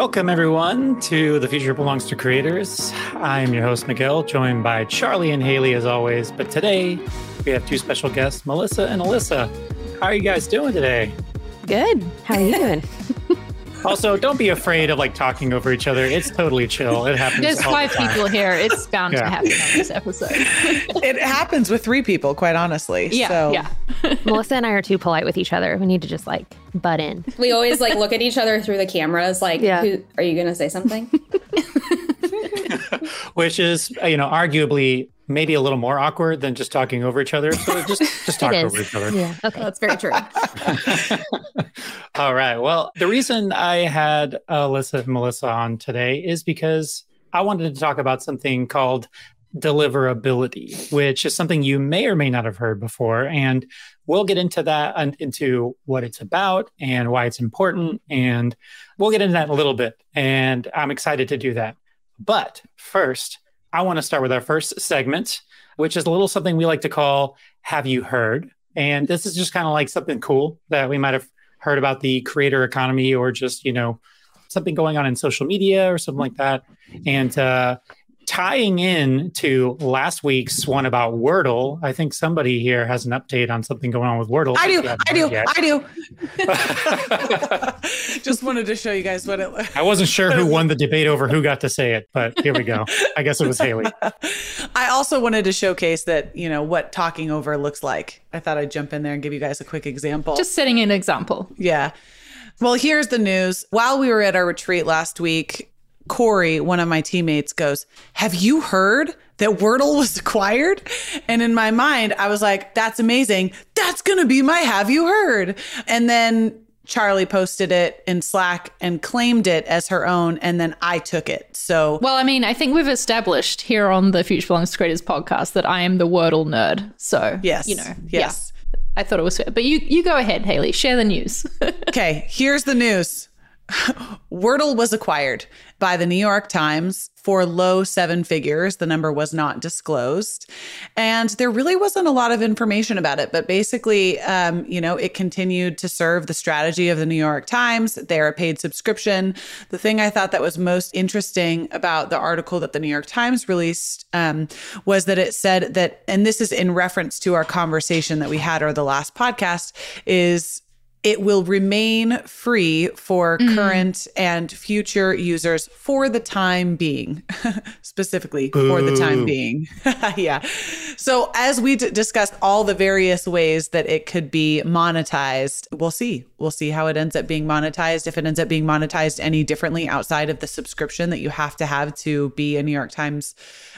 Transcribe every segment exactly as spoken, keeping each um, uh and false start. Welcome, everyone, to The Future Belongs to Creators. I'm your host, Miguel, joined by Charli and Haley, as always. But today, we have two special guests, Melissa and Alyssa. How are you guys doing today? Good. How are you doing? Also, don't be afraid of, like, talking over each other. It's totally chill. It happens There's all five the time. people here. It's bound yeah. to happen on this episode. It happens with three people, quite honestly. Yeah, so. yeah. Melissa and I are too polite with each other. We need to just, like, butt in. We always, like, look at each other through the cameras, like, yeah. Who, are you going to say something? Which is, you know, arguably maybe a little more awkward than just talking over each other. So just, just talk over each other. Yeah, okay. That's very true. All right. Well, the reason I had Alyssa and Melissa on today is because I wanted to talk about something called deliverability, which is something you may or may not have heard before. And we'll get into that, and into what it's about and why it's important. And we'll get into that in a little bit. And I'm excited to do that. But first, I want to start with our first segment, which is a little something we like to call, Have You Heard? And this is just kind of like something cool that we might have heard about the creator economy, or just, you know, something going on in social media or something like that. And uh, tying in to last week's one about Wordle, I think somebody here has an update on something going on with Wordle. I do, I do, yet. I do. Just wanted to show you guys what it was. I wasn't sure who won the debate over who got to say it, but here we go. I guess it was Haley. I also wanted to showcase that, you know, what talking over looks like. I thought I'd jump in there and give you guys a quick example. Just setting an example. Yeah. Well, here's the news. While we were at our retreat last week, Corey, one of my teammates, goes, have you heard that Wordle was acquired? And in my mind, I was like, that's amazing. That's going to be my have you heard? And then Charli posted it in Slack and claimed it as her own. And then I took it. So, well, I mean, I think we've established here on the Future Belongs to Creators podcast that I am the Wordle nerd. So, yes, you know, yes, yeah, I thought it was fair. But you, you go ahead, Haley, share the news. Okay, here's the news. Wordle was acquired by the New York Times for low seven figures. The number was not disclosed. And there really wasn't a lot of information about it. But basically, um, you know, it continued to serve the strategy of the New York Times. They're a paid subscription. The thing I thought that was most interesting about the article that the New York Times released um, was that it said that, and this is in reference to our conversation that we had over the last podcast, is it will remain free for mm. current and future users for the time being, specifically Ooh. for the time being. Yeah. So as we d- discussed all the various ways that it could be monetized, we'll see. We'll see how it ends up being monetized, if it ends up being monetized any differently outside of the subscription that you have to have to be a New York Times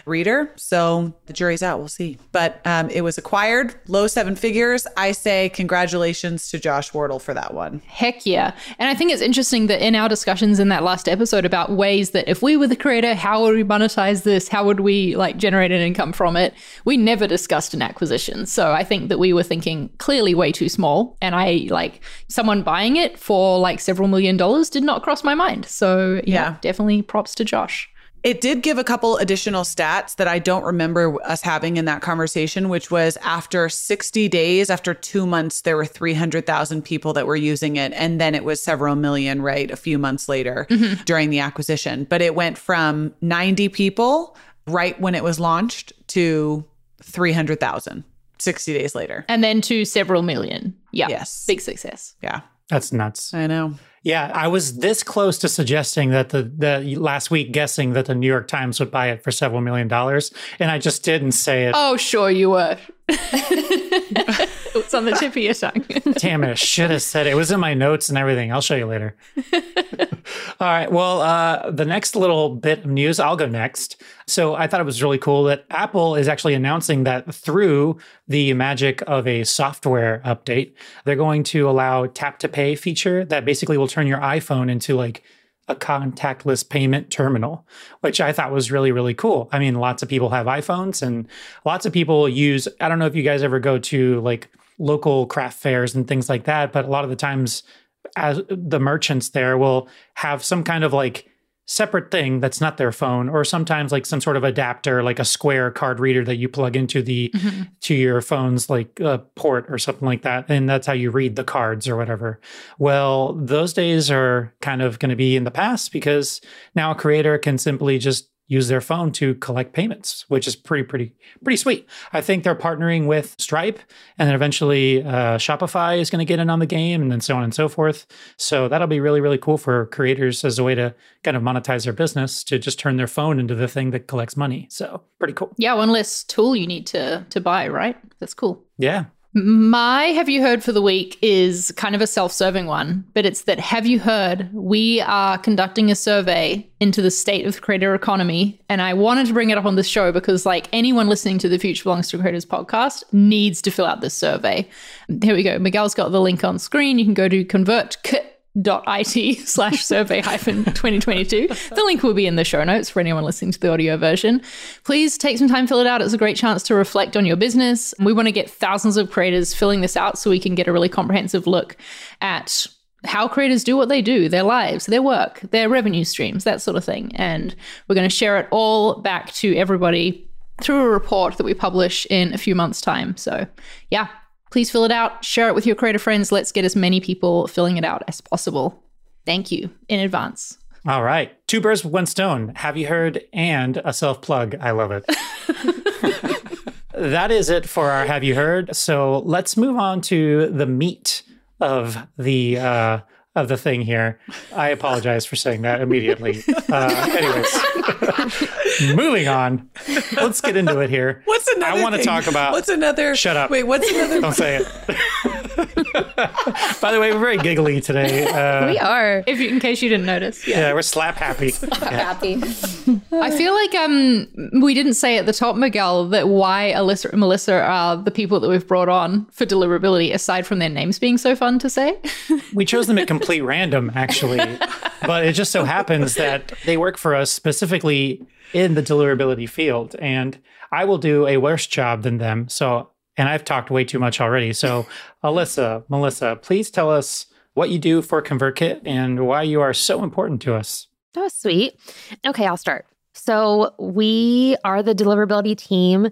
reader. So the jury's out. We'll see. But um, it was acquired, low seven figures. I say congratulations to Josh Wardle for that one. Heck yeah. And I think it's interesting that in our discussions in that last episode about ways that if we were the creator, how would we monetize this? How would we like generate an income from it? We never discussed an acquisition. So I think that we were thinking clearly way too small. And I like someone buying it for like several million dollars did not cross my mind. So yeah, yeah. definitely props to Josh. It did give a couple additional stats that I don't remember us having in that conversation, which was after sixty days, after two months, there were three hundred thousand people that were using it. And then it was several million, right, a few months later mm-hmm. during the acquisition. But it went from ninety people right when it was launched to three hundred thousand sixty days later. And then to several million. Yeah. Yes. Big success. Yeah. That's nuts. I know. Yeah, I was this close to suggesting that the, the last week guessing that the New York Times would buy it for several million dollars, and I just didn't say it. Oh, sure you were. It's on the tip of your tongue. Damn it, I should have said it. It was in my notes and everything. I'll show you later. All right, well, uh, the next little bit of news, I'll go next. So I thought it was really cool that Apple is actually announcing that through the magic of a software update, they're going to allow tap to pay feature that basically will turn your iPhone into like a contactless payment terminal, which I thought was really, really cool. I mean, lots of people have iPhones and lots of people use, I don't know if you guys ever go to like local craft fairs and things like that, but a lot of the times as the merchants there will have some kind of like separate thing that's not their phone, or sometimes like some sort of adapter, like a Square card reader that you plug into the mm-hmm. to your phone's like uh, port or something like that, and that's how you read the cards or whatever. Well, those days are kind of going to be in the past, because now a creator can simply just use their phone to collect payments, which is pretty, pretty, pretty sweet. I think they're partnering with Stripe, and then eventually uh, Shopify is going to get in on the game, and then so on and so forth. So that'll be really, really cool for creators as a way to kind of monetize their business, to just turn their phone into the thing that collects money. So pretty cool. Yeah, one less tool you need to to buy, right? That's cool. Yeah. My Have You Heard for the week is kind of a self-serving one, but it's that Have You Heard? We are conducting a survey into the state of the creator economy. And I wanted to bring it up on this show because like anyone listening to the Future Belongs to Creators podcast needs to fill out this survey. Here we go. Miguel's got the link on screen. You can go to convert kit dot I T slash survey hyphen twenty twenty-two. The link will be in the show notes for anyone listening to the audio version. Please take some time, fill it out. It's a great chance to reflect on your business. We want to get thousands of creators filling this out so we can get a really comprehensive look at how creators do what they do, their lives, their work, their revenue streams, that sort of thing. And we're going to share it all back to everybody through a report that we publish in a few months' time. So yeah, please fill it out, share it with your creator friends. Let's get as many people filling it out as possible. Thank you in advance. All right. Two birds with one stone. Have You Heard? And a self-plug. I love it. That is it for our Have You Heard? So let's move on to the meat of the uh, of the thing here. I apologize for saying that immediately. Uh, anyways, moving on. Let's get into it here. What's another I want to talk about. What's another? Shut up. Wait, what's another? Don't say it. By the way, we're very giggly today. Uh, we are. If you, in case you didn't notice. Yeah, yeah we're slap happy. Slap yeah. happy. I feel like um we didn't say at the top, Miguel, that why Alyssa and Melissa are the people that we've brought on for deliverability, aside from their names being so fun to say. We chose them at complete random, actually. But it just so happens that they work for us specifically in the deliverability field. And I will do a worse job than them. So, and I've talked way too much already. So Alyssa, Melissa, please tell us what you do for ConvertKit and why you are so important to us. That was sweet. Okay, I'll start. So we are the deliverability team.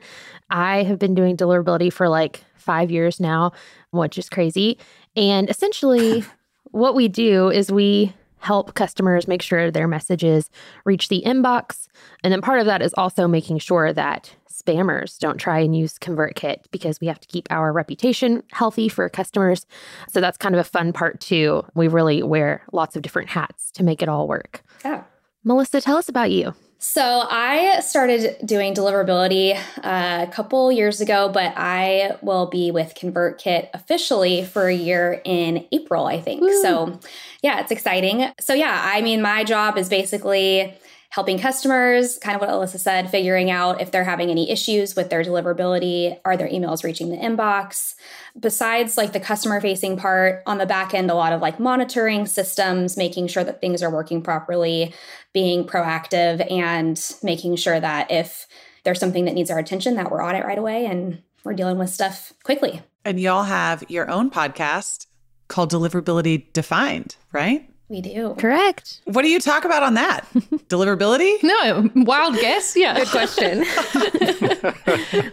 I have been doing deliverability for like five years now, which is crazy. And essentially what we do is we help customers make sure their messages reach the inbox. And then part of that is also making sure that spammers don't try and use ConvertKit, because we have to keep our reputation healthy for customers. So that's kind of a fun part too. We really wear lots of different hats to make it all work. Oh. Melissa, tell us about you. So I started doing deliverability uh, a couple years ago, but I will be with ConvertKit officially for a year in April, I think. Woo. So yeah, it's exciting. So yeah, I mean, my job is basically helping customers, kind of what Alyssa said, figuring out if they're having any issues with their deliverability, are their emails reaching the inbox? Besides like the customer facing part, on the back end, a lot of like monitoring systems, making sure that things are working properly, being proactive, and making sure that if there's something that needs our attention, that we're on it right away and we're dealing with stuff quickly. And y'all have your own podcast called Deliverability Defined, right? We do. Correct. What do you talk about on that? Deliverability? No, wild guess. Yeah. Good question.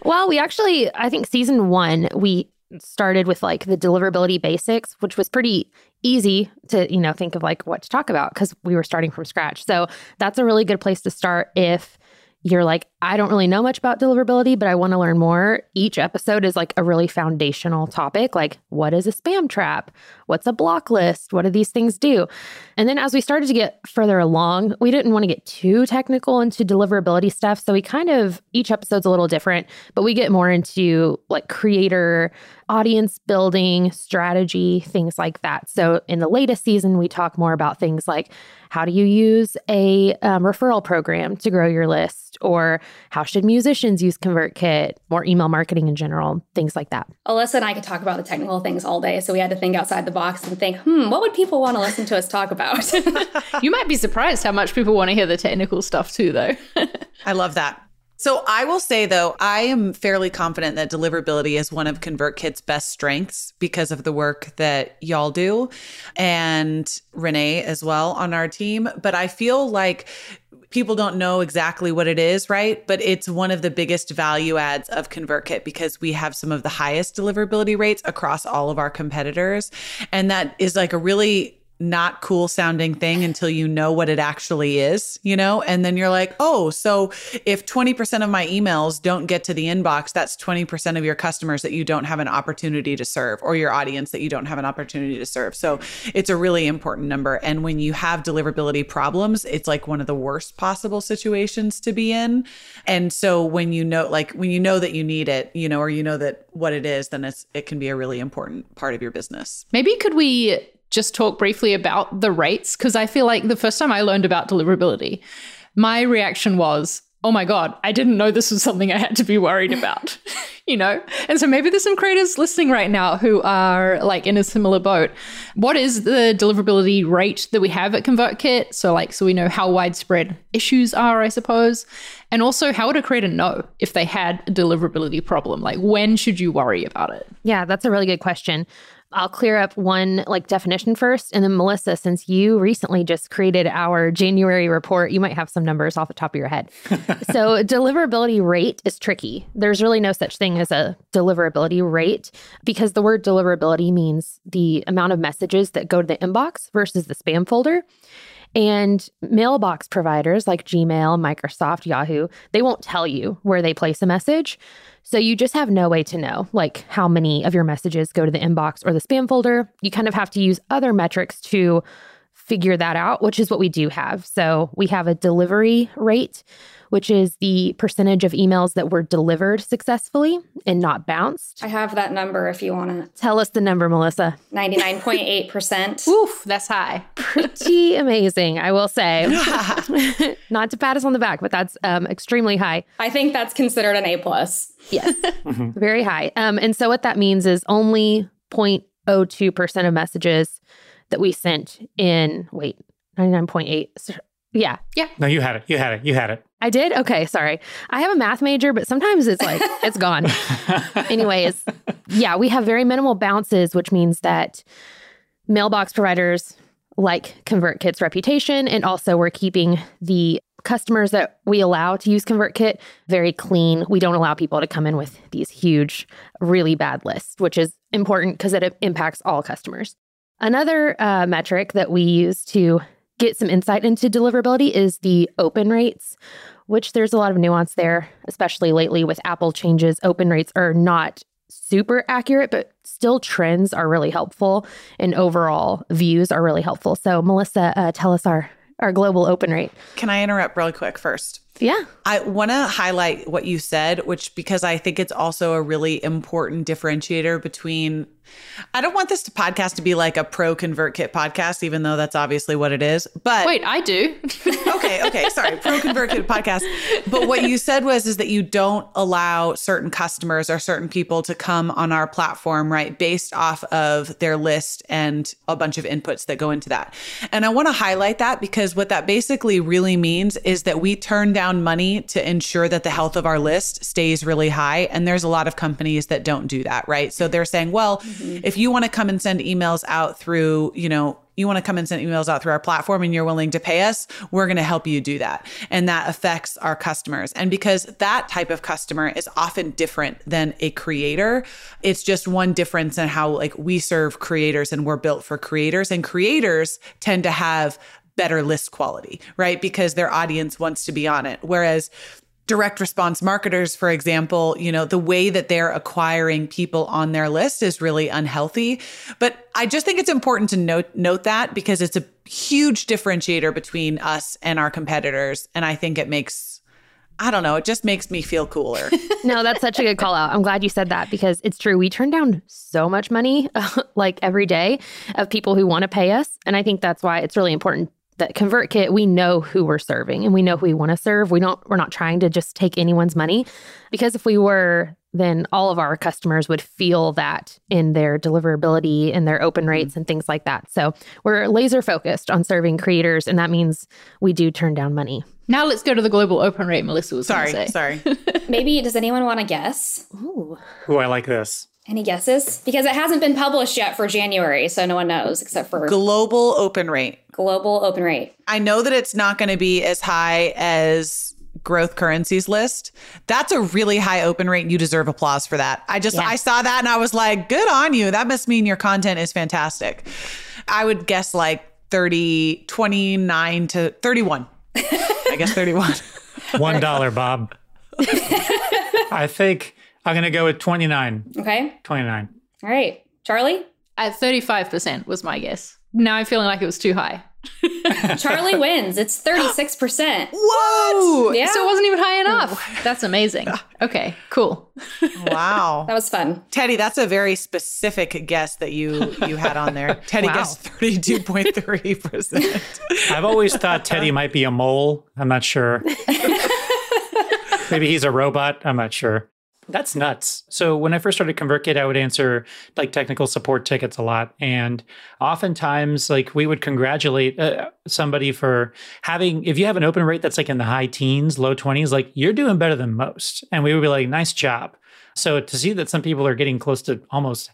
Well, we actually, I think season one, we started with like the deliverability basics, which was pretty easy to, you know, think of like what to talk about because we were starting from scratch. So that's a really good place to start if you're like, I don't really know much about deliverability, but I want to learn more. Each episode is like a really foundational topic, like what is a spam trap? What's a block list? What do these things do? And then as we started to get further along, we didn't want to get too technical into deliverability stuff. So we kind of, each episode's a little different, but we get more into like creator, audience building, strategy, things like that. So in the latest season, we talk more about things like how do you use a um, referral program to grow your list, or how should musicians use ConvertKit, or email marketing in general, things like that. Alyssa and I could talk about the technical things all day. So we had to think outside the box and think, hmm, what would people want to listen to us talk about? You might be surprised how much people want to hear the technical stuff too, though. I love that. So I will say, though, I am fairly confident that deliverability is one of ConvertKit's best strengths because of the work that y'all do and Renee as well on our team. But I feel like people don't know exactly what it is, right? But it's one of the biggest value adds of ConvertKit because we have some of the highest deliverability rates across all of our competitors. And that is like a really not cool sounding thing until you know what it actually is, you know? And then you're like, oh, so if twenty percent of my emails don't get to the inbox, that's twenty percent of your customers that you don't have an opportunity to serve, or your audience that you don't have an opportunity to serve. So it's a really important number. And when you have deliverability problems, it's like one of the worst possible situations to be in. And so when you know, like when you know that you need it, you know, or you know that what it is, then it's, it can be a really important part of your business. Maybe could we just talk briefly about the rates? Because I feel like the first time I learned about deliverability, my reaction was, oh my God, I didn't know this was something I had to be worried about, you know? And so maybe there's some creators listening right now who are like in a similar boat. What is the deliverability rate that we have at ConvertKit? So like, so we know how widespread issues are, I suppose. And also, how would a creator know if they had a deliverability problem? Like, when should you worry about it? Yeah, that's a really good question. I'll clear up one like definition first. And then Melissa, since you recently just created our January report, you might have some numbers off the top of your head. So deliverability rate is tricky. There's really no such thing as a deliverability rate because the word deliverability means the amount of messages that go to the inbox versus the spam folder. And mailbox providers like Gmail, Microsoft, Yahoo, they won't tell you where they place a message. So you just have no way to know like how many of your messages go to the inbox or the spam folder. You kind of have to use other metrics to figure that out, which is what we do have. So we have a delivery rate, which is the percentage of emails that were delivered successfully and not bounced. I have that number if you want to. Tell us the number, Melissa. ninety-nine point eight percent. Oof, that's high. Pretty amazing, I will say. Not to pat us on the back, but that's um, extremely high. I think that's considered an A plus. Yes, mm-hmm. Very high. Um, and so what that means is only zero point zero two percent of messages that we sent in, wait, ninety-nine point eight. Yeah. Yeah. No, you had it. You had it. You had it. I did? Okay. Sorry. I have a math major, but sometimes it's like, it's gone. Anyways. Yeah. We have very minimal bounces, which means that mailbox providers like ConvertKit's reputation. And also we're keeping the customers that we allow to use ConvertKit very clean. We don't allow people to come in with these huge, really bad lists, which is important because it impacts all customers. Another uh, metric that we use to get some insight into deliverability is the open rates, which there's a lot of nuance there, especially lately with Apple changes. Open rates are not super accurate, but still trends are really helpful and overall views are really helpful. So Melissa, uh, tell us our, our global open rate. Can I interrupt really quick first? Yeah. I want to highlight what you said, which because I think it's also a really important differentiator between, I don't want this to podcast to be like a pro ConvertKit podcast, even though that's obviously what it is. But wait, I do. okay. Okay. Sorry. Pro ConvertKit podcast. But what you said was, is that you don't allow certain customers or certain people to come on our platform, right? Based off of their list and a bunch of inputs that go into that. And I want to highlight that because what that basically really means is that we turn down money to ensure that the health of our list stays really high. And there's a lot of companies that don't do that, right? So they're saying, well, mm-hmm. if you want to come and send emails out through, you know, you want to come and send emails out through our platform and you're willing to pay us, we're going to help you do that. And that affects our customers. And because that type of customer is often different than a creator, it's just one difference in how like we serve creators and we're built for creators, and creators tend to have better list quality, right? Because their audience wants to be on it. Whereas direct response marketers, for example, you know, the way that they're acquiring people on their list is really unhealthy. But I just think it's important to note note that because it's a huge differentiator between us and our competitors. And I think it makes, I don't know, it just makes me feel cooler. No, that's such a good call out. I'm glad you said that because it's true. We turn down so much money, like every day, of people who want to pay us. And I think that's why it's really important that ConvertKit, we know who we're serving and we know who we want to serve. We don't, we're not trying to just take anyone's money, because if we were, then all of our customers would feel that in their deliverability and their open rates mm-hmm. and things like that. So we're laser focused on serving creators, and that means we do turn down money. Now let's go to the global open rate, Melissa was going to say. Sorry, sorry. Maybe, does anyone want to guess? Ooh. Ooh, I like this. Any guesses? Because it hasn't been published yet for January, so no one knows except for... Global open rate. Global open rate. I know that it's not going to be as high as... growth currencies list. That's a really high open rate. You deserve applause for that. I just, yeah. I saw that and I was like, good on you. That must mean your content is fantastic. I would guess like thirty, twenty-nine to thirty-one. I guess thirty-one. One dollar, Bob. I think I'm going to go with twenty-nine. Okay. twenty-nine. All right. Charli? At thirty-five percent was my guess. Now I'm feeling like it was too high. Charli wins. It's thirty-six percent. Whoa! Yeah. So it wasn't even high enough. That's amazing. Okay, cool. Wow. That was fun. Teddy, that's a very specific guess that you you had on there. Teddy wow. guessed thirty-two point three percent. I've always thought Teddy might be a mole. I'm not sure. Maybe he's a robot. I'm not sure. That's nuts. So when I first started ConvertKit, I would answer like technical support tickets a lot. And oftentimes, like we would congratulate uh, somebody for having, if you have an open rate that's like in the high teens, low twenties, like you're doing better than most. And we would be like, nice job. So to see that some people are getting close to almost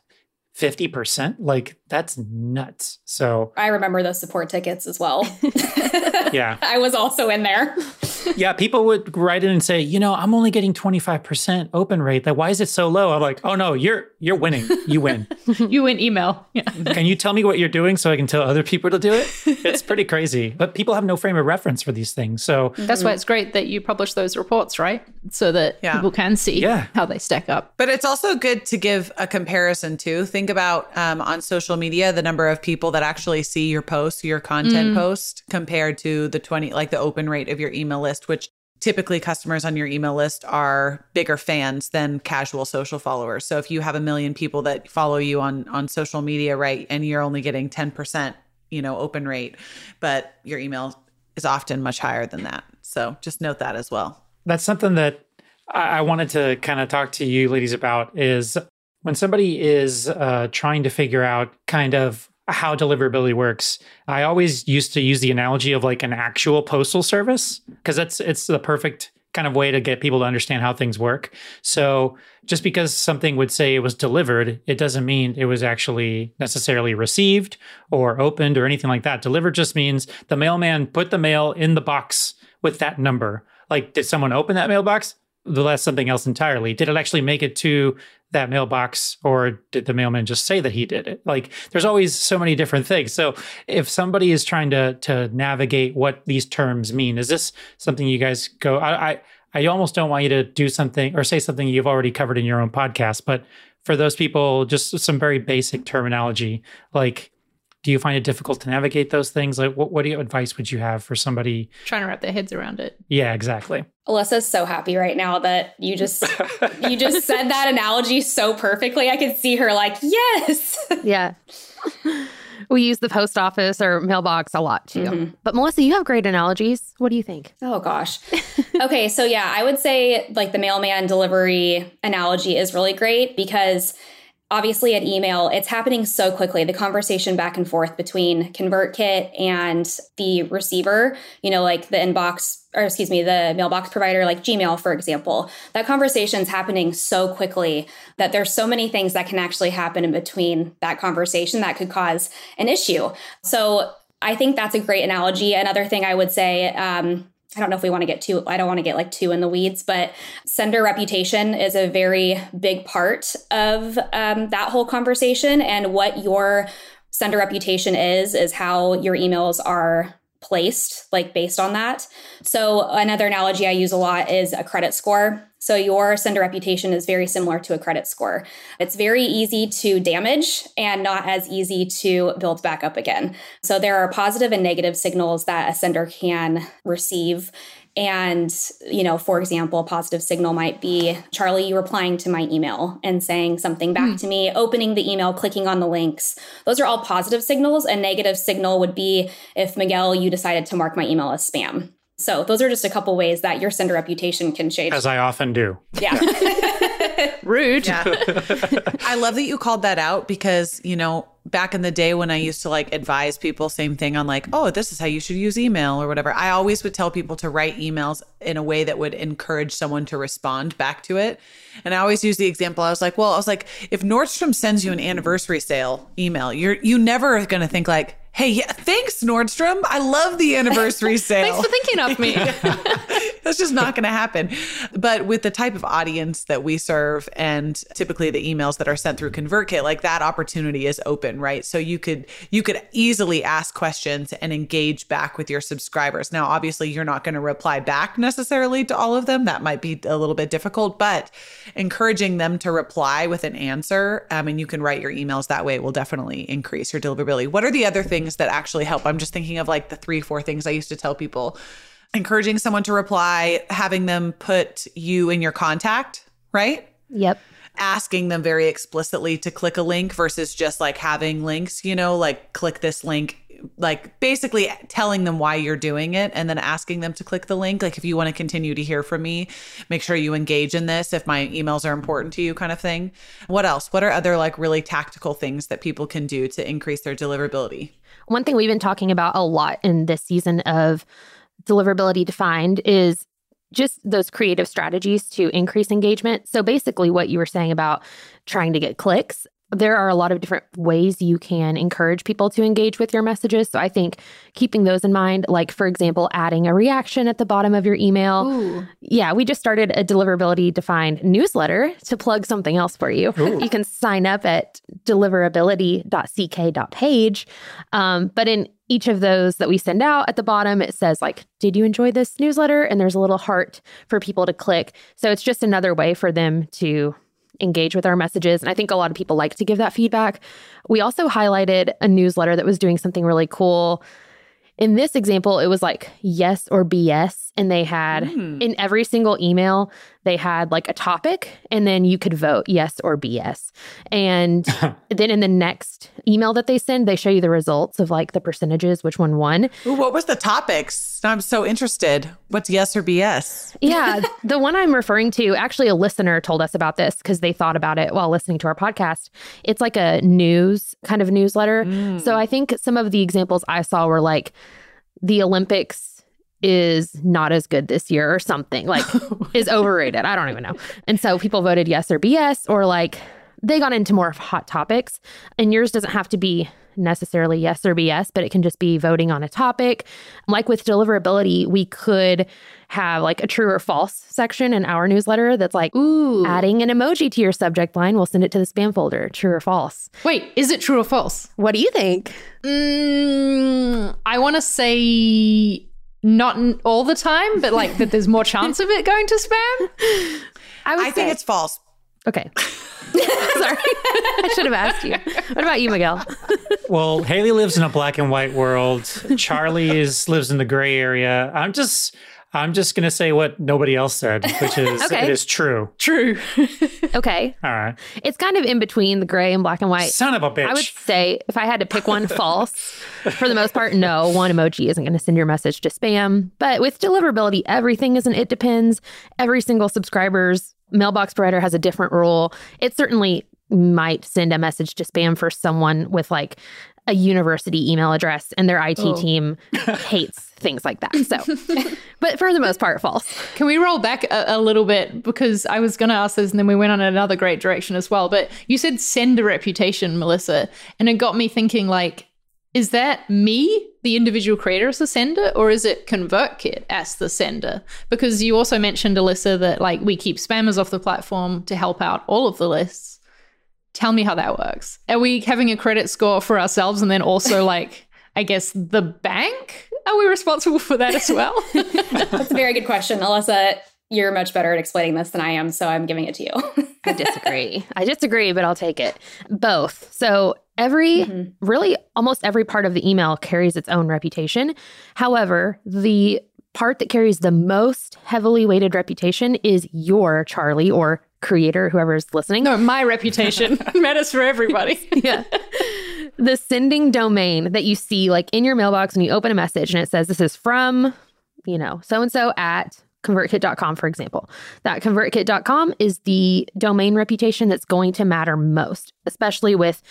fifty percent, like that's nuts. So I remember those support tickets as well. Yeah. I was also in there. Yeah, people would write in and say, you know, I'm only getting twenty-five percent open rate. Like, why is it so low? I'm like, oh no, you're you're winning. You win. You win email. Yeah. Can you tell me what you're doing so I can tell other people to do it? It's pretty crazy. But people have no frame of reference for these things. So that's why it's great that you publish those reports, right? So that yeah. people can see yeah. how they stack up. But it's also good to give a comparison too. Think about um, on social media, the number of people that actually see your post, your content mm. post compared to the twenty, like the open rate of your email list, which typically customers on your email list are bigger fans than casual social followers. So if you have a million people that follow you on, on social media, right, and you're only getting ten percent, you know, open rate, but your email is often much higher than that. So just note that as well. That's something that I, I wanted to kind of talk to you ladies about is when somebody is uh, trying to figure out kind of how deliverability works. I always used to use the analogy of like an actual postal service, because that's it's the perfect kind of way to get people to understand how things work. So just because something would say it was delivered, it doesn't mean it was actually necessarily received or opened or anything like that. Delivered just means the mailman put the mail in the box with that number. Like, did someone open that mailbox? Well, that's something else entirely. Did it actually make it to that mailbox, or did the mailman just say that he did it? Like, there's always so many different things. So if somebody is trying to to navigate what these terms mean, is this something you guys go, I I, I almost don't want you to do something or say something you've already covered in your own podcast, but for those people, just some very basic terminology, like, do you find it difficult to navigate those things? Like, what, what advice would you have for somebody trying to wrap their heads around it? Yeah, exactly. Alyssa's so happy right now that you just you just said that analogy so perfectly. I could see her like, yes. Yeah. We use the post office or mailbox a lot too. Mm-hmm. But Melissa, you have great analogies. What do you think? Oh, gosh. Okay. So yeah, I would say like the mailman delivery analogy is really great, because obviously, at email, it's happening so quickly. The conversation back and forth between ConvertKit and the receiver, you know, like the inbox or excuse me, the mailbox provider, like Gmail, for example, that conversation is happening so quickly that there's so many things that can actually happen in between that conversation that could cause an issue. So I think that's a great analogy. Another thing I would say, um, I don't know if we want to get too, I don't want to get like too in the weeds, but sender reputation is a very big part of um, that whole conversation. And what your sender reputation is, is how your emails are placed, like based on that. So another analogy I use a lot is a credit score. So your sender reputation is very similar to a credit score. It's very easy to damage and not as easy to build back up again. So there are positive and negative signals that a sender can receive. And, you know, for example, a positive signal might be, Charli, you replying to my email and saying something back mm. to me, opening the email, clicking on the links. Those are all positive signals. A negative signal would be if, Miguel, you decided to mark my email as spam. So those are just a couple ways that your sender reputation can change. As I often do. Yeah. Rude. Yeah. I love that you called that out because, you know, back in the day when I used to like advise people, same thing on like, oh, this is how you should use email or whatever. I always would tell people to write emails in a way that would encourage someone to respond back to it. And I always use the example. I was like, well, I was like, if Nordstrom sends you an anniversary sale email, you're you never going to think like, hey, yeah, thanks, Nordstrom. I love the anniversary sale. Thanks for thinking of me. That's just not going to happen. But with the type of audience that we serve and typically the emails that are sent through ConvertKit, like that opportunity is open, right? So you could you could easily ask questions and engage back with your subscribers. Now, obviously, you're not going to reply back necessarily to all of them. That might be a little bit difficult, but encouraging them to reply with an answer, um, and you can write your emails that way, will definitely increase your deliverability. What are the other things that actually help? I'm just thinking of like the three, four things I used to tell people. Encouraging someone to reply, having them put you in your contact, right? Yep. Asking them very explicitly to click a link versus just like having links, you know, like click this link, like basically telling them why you're doing it and then asking them to click the link. Like if you want to continue to hear from me, make sure you engage in this if my emails are important to you kind of thing. What else? What are other like really tactical things that people can do to increase their deliverability? One thing we've been talking about a lot in this season of Deliverability Defined is just those creative strategies to increase engagement. So basically what you were saying about trying to get clicks, there are a lot of different ways you can encourage people to engage with your messages. So I think keeping those in mind, like, for example, adding a reaction at the bottom of your email. Ooh. Yeah, we just started a Deliverability Defined newsletter to plug something else for you. Ooh. You can sign up at deliverability dot c k dot page. Um, but in each of those that we send out at the bottom, it says like, did you enjoy this newsletter? And there's a little heart for people to click. So it's just another way for them to engage with our messages. And I think a lot of people like to give that feedback. We also highlighted a newsletter that was doing something really cool. In this example, it was like yes or B S. And they had mm. in every single email, they had like a topic and then you could vote yes or B S. And then in the next email that they send, they show you the results of like the percentages, which one won. Ooh, what was the topics? I'm so interested. What's yes or B S? Yeah. The one I'm referring to, actually a listener told us about this because they thought about it while listening to our podcast. It's like a news kind of newsletter. Mm. So I think some of the examples I saw were like the Olympics is not as good this year or something, like is overrated. I don't even know. And so people voted yes or B S, or like they got into more hot topics, and yours doesn't have to be necessarily yes or B S, but it can just be voting on a topic. Like with deliverability, we could have like a true or false section in our newsletter that's like, ooh, adding an emoji to your subject line, we'll send it to the spam folder, true or false. Wait, is it true or false? What do you think? Mm, I want to say... not all the time, but like that there's more chance of it going to spam? I, would I say. think it's false. Okay. Sorry. I should have asked you. What about you, Miguel? Well, Haley lives in a black and white world. Charli is, lives in the gray area. I'm just... I'm just going to say what nobody else said, which is okay. It is true. True. Okay. All right. It's kind of in between the gray and black and white. Son of a bitch. I would say if I had to pick one, false. For the most part, no. One emoji isn't going to send your message to spam. But with deliverability, everything is an it depends. Every single subscriber's mailbox provider has a different rule. It certainly might send a message to spam for someone with like a university email address, and their I T oh. team hates things like that. So, but for the most part, false. Can we roll back a, a little bit? Because I was going to ask this and then we went on another great direction as well. But you said send a reputation, Melissa. And it got me thinking like, is that me, the individual creator, as the sender, or is it ConvertKit as the sender? Because you also mentioned, Alyssa, that like we keep spammers off the platform to help out all of the lists. Tell me how that works. Are we having a credit score for ourselves and then also like, I guess, the bank? Are we responsible for that as well? That's a very good question, Alyssa. you're much better at explaining this than I am, so I'm giving it to you. I disagree. I disagree, but I'll take it. Both. So every, mm-hmm. really almost every part of the email carries its own reputation. However, the part that carries the most heavily weighted reputation is your Charli or creator, whoever's listening. No, my reputation matters for everybody. Yeah. The sending domain that you see like in your mailbox when you open a message and it says, this is from, you know, so-and-so at ConvertKit dot com, for example. That ConvertKit dot com is the domain reputation that's going to matter most, especially with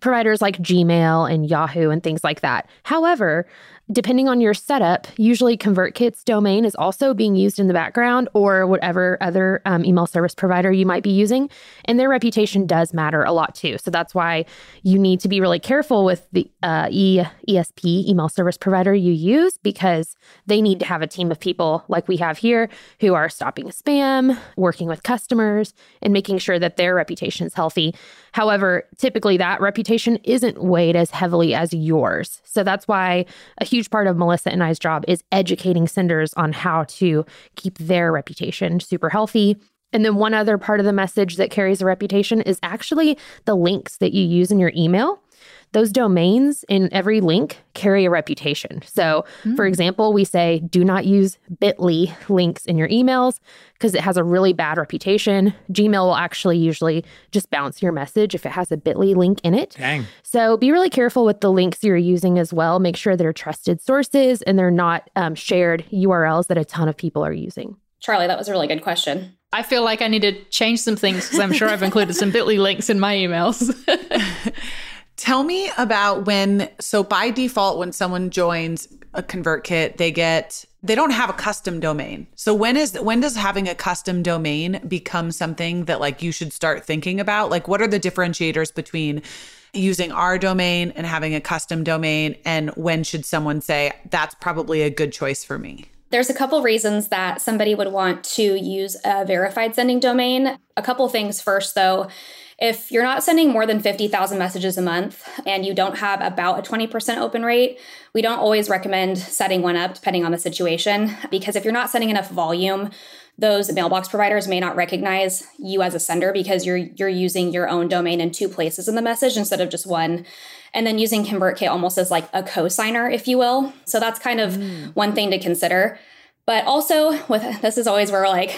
providers like Gmail and Yahoo and things like that. However, depending on your setup, usually ConvertKit's domain is also being used in the background or whatever other um, email service provider you might be using. And their reputation does matter a lot too. So that's why you need to be really careful with the uh, E S P, email service provider you use, because they need to have a team of people like we have here who are stopping spam, working with customers, and making sure that their reputation is healthy. However, typically that reputation isn't weighed as heavily as yours. So that's why a huge part of Melissa and I's job is educating senders on how to keep their reputation super healthy. And then one other part of the message that carries a reputation is actually the links that you use in your email. Those domains in every link carry a reputation. So, mm. for example, we say do not use bit dot l y links in your emails because it has a really bad reputation. Gmail will actually usually just bounce your message if it has a bit dot l y link in it. Dang. So be really careful with the links you're using as well. Make sure they're trusted sources and they're not um, shared U R Ls that a ton of people are using. Charli, that was a really good question. I feel like I need to change some things because I'm sure I've included some bit dot l y links in my emails. Tell me about when, so by default, when someone joins a ConvertKit, they get, they don't have a custom domain. So when is, when does having a custom domain become something that like you should start thinking about? Like what are the differentiators between using our domain and having a custom domain? And when should someone say, that's probably a good choice for me? There's a couple reasons that somebody would want to use a verified sending domain. A couple things first, though. If you're not sending more than fifty thousand messages a month and you don't have about a twenty percent open rate, we don't always recommend setting one up depending on the situation, because if you're not sending enough volume, those mailbox providers may not recognize you as a sender because you're you're using your own domain in two places in the message instead of just one. And then using ConvertKit almost as like a co-signer, if you will. So that's kind of mm. one thing to consider. But also, with this is always where like,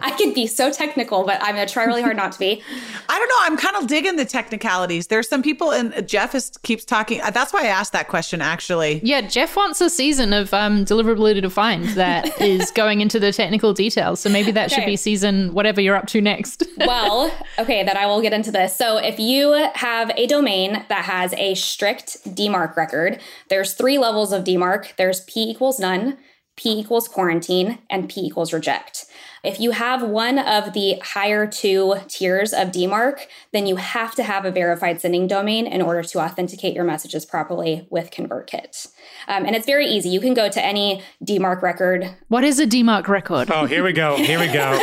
I could be so technical, but I'm going to try really hard not to be. I don't know. I'm kind of digging the technicalities. There's some people, and Jeff is, keeps talking. That's why I asked that question, actually. Yeah, Jeff wants a season of um, Deliverability Defined that is going into the technical details. So maybe that okay. should be season whatever you're up to next. Well, okay, then I will get into this. So if you have a domain that has a strict D MARC record, there's three levels of D MARC. There's P equals none, P equals quarantine, and P equals reject. If you have one of the higher two tiers of D MARC, then you have to have a verified sending domain in order to authenticate your messages properly with ConvertKit. Um, and it's very easy. You can go to any D MARC record. What is a D MARC record? Oh, here we go. Here we go.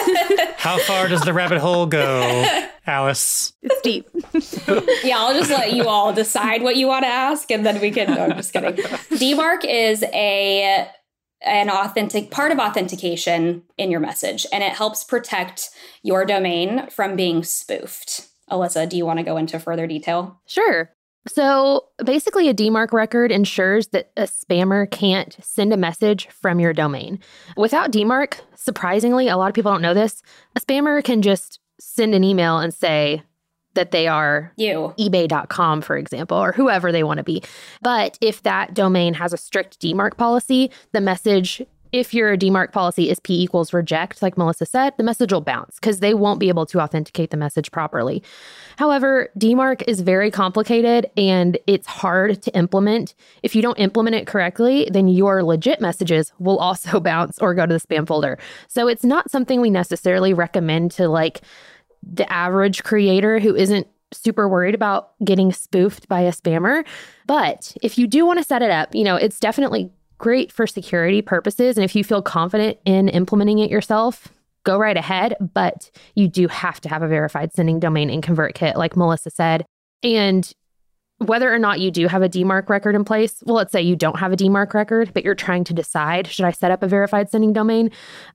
How far does the rabbit hole go, Alice? It's deep. Yeah, I'll just let you all decide what you want to ask, and then we can... No, I'm just kidding. D MARC is a... an authentic part of authentication in your message, and it helps protect your domain from being spoofed. Alyssa, do you want to go into further detail? Sure. So basically, a D MARC record ensures that a spammer can't send a message from your domain. Without D MARC, surprisingly, a lot of people don't know this, a spammer can just send an email and say that they are you. ebay dot com, for example, or whoever they want to be. But if that domain has a strict D MARC policy, the message, if your D MARC policy is P equals reject, like Melissa said, the message will bounce because they won't be able to authenticate the message properly. However, D MARC is very complicated and it's hard to implement. If you don't implement it correctly, then your legit messages will also bounce or go to the spam folder. So it's not something we necessarily recommend to like the average creator who isn't super worried about getting spoofed by a spammer. But if you do want to set it up, you know, it's definitely great for security purposes. And if you feel confident in implementing it yourself, go right ahead. But you do have to have a verified sending domain in ConvertKit, like Melissa said. And whether or not you do have a D MARC record in place, well, let's say you don't have a D MARC record, but you're trying to decide, should I set up a verified sending domain?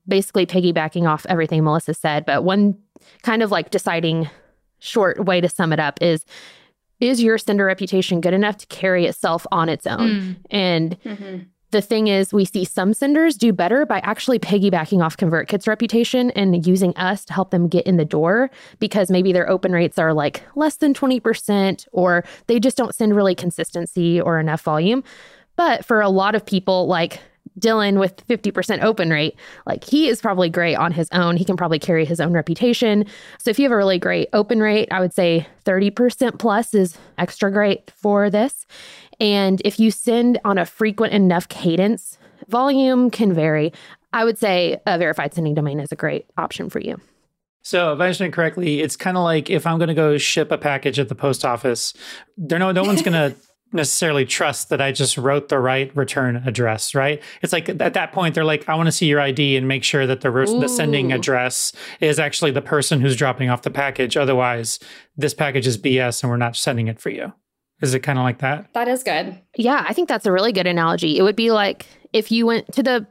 Basically piggybacking off everything Melissa said, but one kind of like deciding short way to sum it up is, is your sender reputation good enough to carry itself on its own? Mm. And mm-hmm. the thing is, we see some senders do better by actually piggybacking off ConvertKit's reputation and using us to help them get in the door, because maybe their open rates are like less than twenty percent, or they just don't send really consistency or enough volume. But for a lot of people, like Dylan with fifty percent open rate, like he is probably great on his own. He can probably carry his own reputation. So if you have a really great open rate, I would say thirty percent plus is extra great for this. And if you send on a frequent enough cadence, volume can vary. I would say a verified sending domain is a great option for you. So if I understand correctly, it's kind of like if I'm going to go ship a package at the post office, there no, no one's going to necessarily trust that I just wrote the right return address, right? It's like at that point, they're like, I want to see your I D and make sure that the, re- the sending address is actually the person who's dropping off the package. Otherwise, this package is B S and we're not sending it for you. Is it kind of like that? That is good. Yeah, I think that's a really good analogy. It would be like if you went to the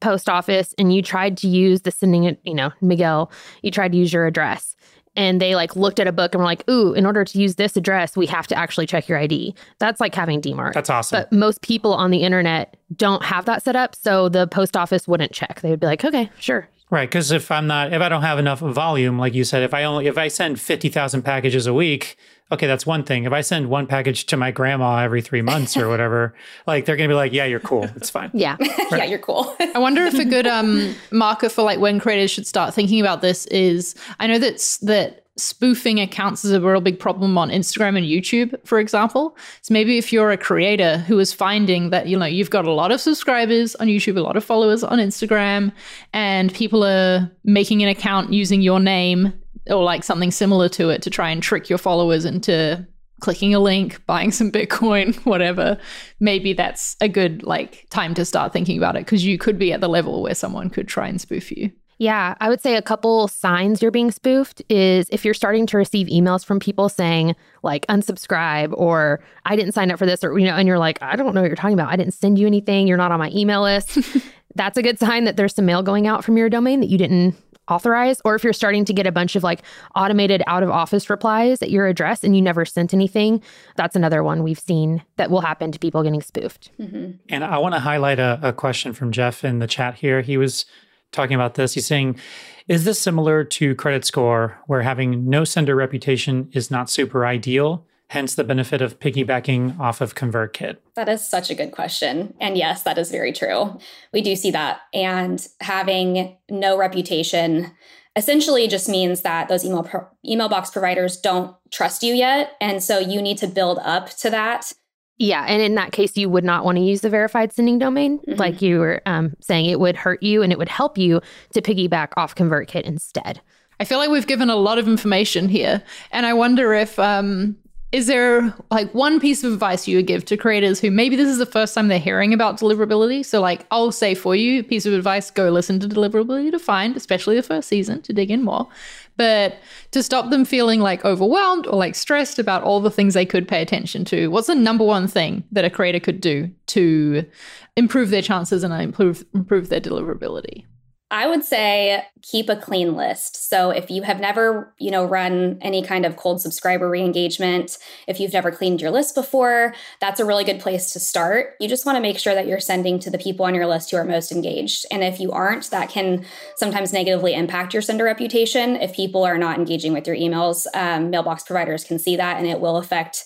post office and you tried to use the sending, you know, Miguel, you tried to use your address. And they like looked at a book and were like, ooh, in order to use this address, we have to actually check your I D. That's like having D MARC. That's awesome. But most people on the internet don't have that set up. So the post office wouldn't check. They would be like, okay, sure. Right. Because if I'm not, if I don't have enough volume, like you said, if I only, if I send fifty thousand packages a week, okay, that's one thing. If I send one package to my grandma every three months or whatever, like they're going to be like, yeah, you're cool. It's fine. Yeah. Right. Yeah, you're cool. I wonder if a good um, marker for like when creators should start thinking about this is, I know that's, that spoofing accounts is a real big problem on Instagram and YouTube, for example. So maybe if you're a creator who is finding that, you know, you've got a lot of subscribers on YouTube, a lot of followers on Instagram, and people are making an account using your name or like something similar to it to try and trick your followers into clicking a link, buying some Bitcoin, whatever. Maybe that's a good like time to start thinking about it, because you could be at the level where someone could try and spoof you. Yeah, I would say a couple signs you're being spoofed is if you're starting to receive emails from people saying like unsubscribe or I didn't sign up for this, or, you know, and you're like, I don't know what you're talking about. I didn't send you anything. You're not on my email list. That's a good sign that there's some mail going out from your domain that you didn't authorize. Or if you're starting to get a bunch of like automated out of office replies at your address and you never sent anything, that's another one we've seen that will happen to people getting spoofed. Mm-hmm. And I want to highlight a, a question from Jeff in the chat here. He was talking about this. He's saying, is this similar to credit score where having no sender reputation is not super ideal? Hence the benefit of piggybacking off of ConvertKit. That is such a good question. And yes, that is very true. We do see that. And having no reputation essentially just means that those email pro- email box providers don't trust you yet. And so you need to build up to that. Yeah. And in that case, you would not want to use the verified sending domain. Mm-hmm. Like you were um, saying, it would hurt you and it would help you to piggyback off ConvertKit instead. I feel like we've given a lot of information here. And I wonder if, um, is there like one piece of advice you would give to creators who maybe this is the first time they're hearing about deliverability? So like, I'll say for you, piece of advice, go listen to Deliverability Defined, especially the first season, to dig in more. But to stop them feeling like overwhelmed or like stressed about all the things they could pay attention to, what's the number one thing that a creator could do to improve their chances and improve improve their deliverability? I would say keep a clean list. So if you have never, you know, run any kind of cold subscriber re-engagement, if you've never cleaned your list before, that's a really good place to start. You just want to make sure that you're sending to the people on your list who are most engaged. And if you aren't, that can sometimes negatively impact your sender reputation. If people are not engaging with your emails, um, mailbox providers can see that and it will affect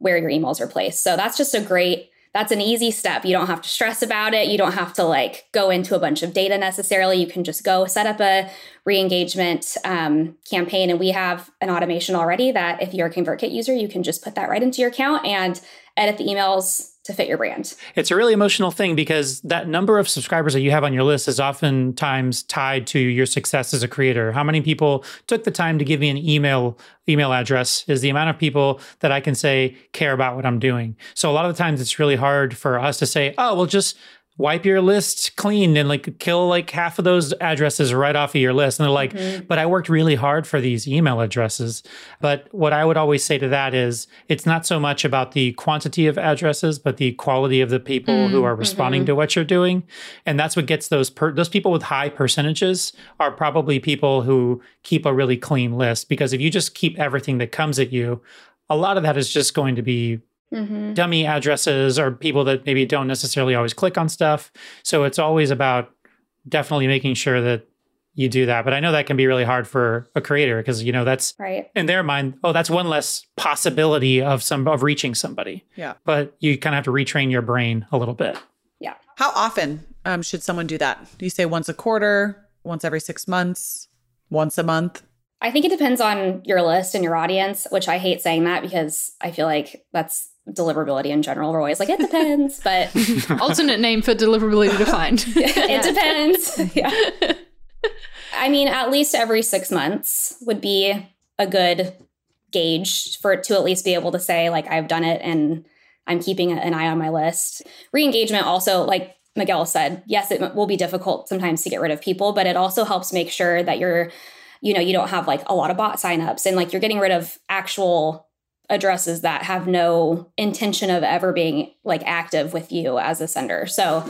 where your emails are placed. So that's just a great That's an easy step. You don't have to stress about it. You don't have to like go into a bunch of data necessarily. You can just go set up a re-engagement um, campaign. And we have an automation already that if you're a ConvertKit user, you can just put that right into your account and edit the emails to fit your brand. It's a really emotional thing because that number of subscribers that you have on your list is oftentimes tied to your success as a creator. How many people took the time to give me an email email address is the amount of people that I can say care about what I'm doing. So a lot of the times it's really hard for us to say, oh, well, just wipe your list clean and like kill like half of those addresses right off of your list. And they're like, mm-hmm. but I worked really hard for these email addresses. But what I would always say to that is it's not so much about the quantity of addresses, but the quality of the people mm-hmm. who are responding mm-hmm. to what you're doing. And that's what gets those, per- those people with high percentages are probably people who keep a really clean list. Because if you just keep everything that comes at you, a lot of that is just going to be mm-hmm. dummy addresses or people that maybe don't necessarily always click on stuff. So it's always about definitely making sure that you do that. But I know that can be really hard for a creator because, you know, that's right. in their mind, oh, that's one less possibility of some of reaching somebody. Yeah. But you kind of have to retrain your brain a little bit. Yeah. How often um, should someone do that? Do you say once a quarter, once every six months, once a month? I think it depends on your list and your audience, which I hate saying that because I feel like that's deliverability in general. We're always like, it depends, but... Alternate name for Deliverability Defined. It depends. Yeah. I mean, at least every six months would be a good gauge for it to at least be able to say, like, I've done it and I'm keeping an eye on my list. Re-engagement also, like Miguel said, yes, it will be difficult sometimes to get rid of people, but it also helps make sure that you're... you know, you don't have like a lot of bot signups and like you're getting rid of actual addresses that have no intention of ever being like active with you as a sender. So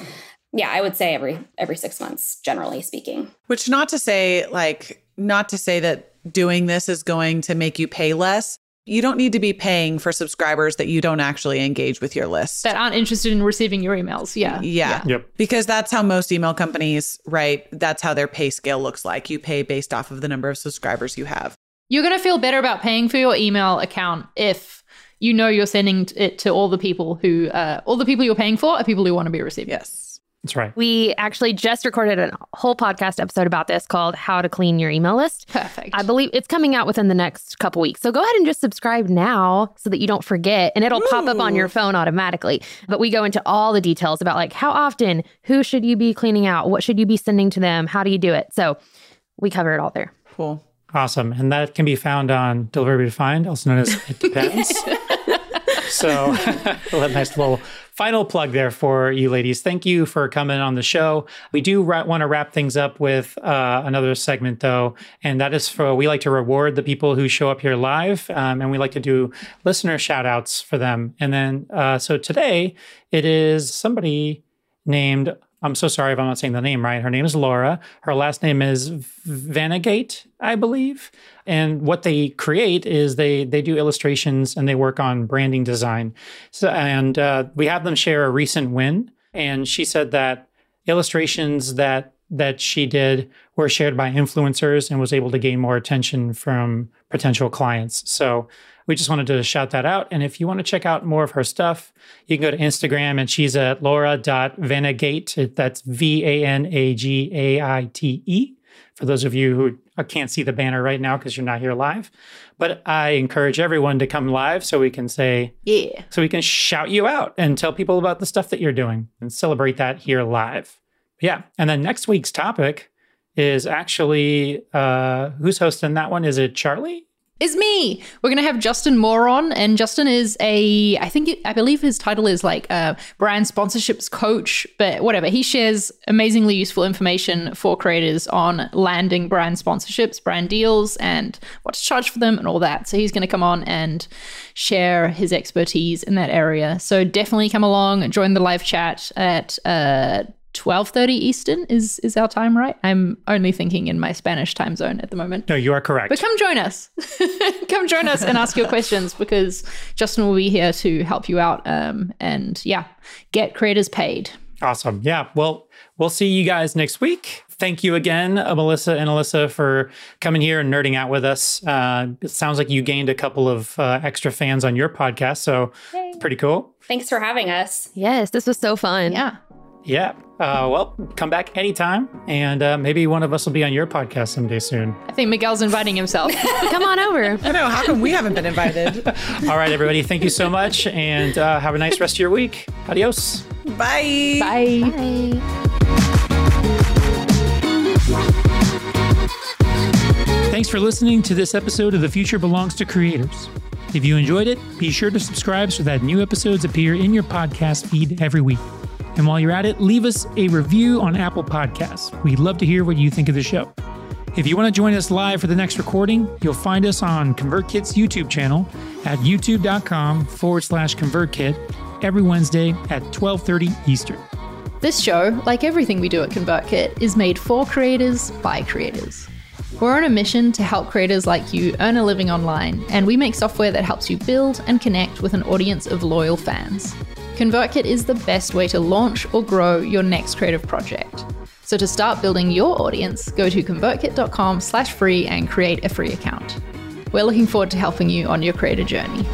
yeah, I would say every, every six months, generally speaking. Which not to say like, not to say that doing this is going to make you pay less. You don't need to be paying for subscribers that you don't actually engage with your list. That aren't interested in receiving your emails. Yeah. Yeah. yeah. Yep. Because that's how most email companies, right? That's how their pay scale looks like. You pay based off of the number of subscribers you have. You're going to feel better about paying for your email account if you know you're sending it to all the people who, uh, all the people you're paying for are people who want to be receiving. Yes. That's right. We actually just recorded a whole podcast episode about this called How to Clean Your Email List. Perfect. I believe it's coming out within the next couple weeks. So go ahead and just subscribe now so that you don't forget and it'll Ooh. Pop up on your phone automatically. But we go into all the details about like how often, who should you be cleaning out? What should you be sending to them? How do you do it? So we cover it all there. Cool. Awesome. And that can be found on Deliverability Defined, also known as It Depends. So a nice little final plug there for you ladies. Thank you for coming on the show. We do ra- want to wrap things up with uh, another segment, though, and that is for we like to reward the people who show up here live, um, and we like to do listener shout outs for them. And then uh, so today it is somebody named, I'm so sorry if I'm not saying the name right. Her name is Laura. Her last name is Vanagate, I believe. And what they create is they they do illustrations and they work on branding design. So, and uh, we have them share a recent win. And she said that illustrations that that she did were shared by influencers and was able to gain more attention from potential clients. So we just wanted to shout that out. And if you want to check out more of her stuff, you can go to Instagram and she's at laura dot vanagate. That's V A N A G A I T E. For those of you who can't see the banner right now because you're not here live. But I encourage everyone to come live so we can say, yeah, so we can shout you out and tell people about the stuff that you're doing and celebrate that here live. Yeah. And then next week's topic is actually, uh, who's hosting that one? Is it Charli? It's me. We're going to have Justin Moore on. And Justin is a, I think, I believe his title is like uh, brand sponsorships coach, but whatever. He shares amazingly useful information for creators on landing brand sponsorships, brand deals, and what to charge for them and all that. So he's going to come on and share his expertise in that area. So definitely come along and join the live chat at uh twelve thirty Eastern is is our time, right? I'm only thinking in my Spanish time zone at the moment. No, you are correct. But come join us. Come join us and ask your questions because Justin will be here to help you out um, and, yeah, get creators paid. Awesome. Yeah. Well, we'll see you guys next week. Thank you again, uh, Melissa and Alyssa, for coming here and nerding out with us. Uh, it sounds like you gained a couple of uh, extra fans on your podcast, so Yay. Pretty cool. Thanks for having us. Yes, this was so fun. Yeah. Yeah. Uh, well, come back anytime. And uh, maybe one of us will be on your podcast someday soon. I think Miguel's inviting himself. Come on over. I know. How come we haven't been invited? All right, everybody. Thank you so much. And uh, have a nice rest of your week. Adios. Bye. Bye. Bye. Thanks for listening to this episode of The Future Belongs to Creators. If you enjoyed it, be sure to subscribe so that new episodes appear in your podcast feed every week. And while you're at it, leave us a review on Apple Podcasts. We'd love to hear what you think of the show. If you want to join us live for the next recording, you'll find us on ConvertKit's YouTube channel at youtube.com forward slash ConvertKit every Wednesday at twelve thirty Eastern. This show, like everything we do at ConvertKit, is made for creators by creators. We're on a mission to help creators like you earn a living online, and we make software that helps you build and connect with an audience of loyal fans. ConvertKit is the best way to launch or grow your next creative project. So to start building your audience, go to convertkit.com slash free and create a free account. We're looking forward to helping you on your creator journey.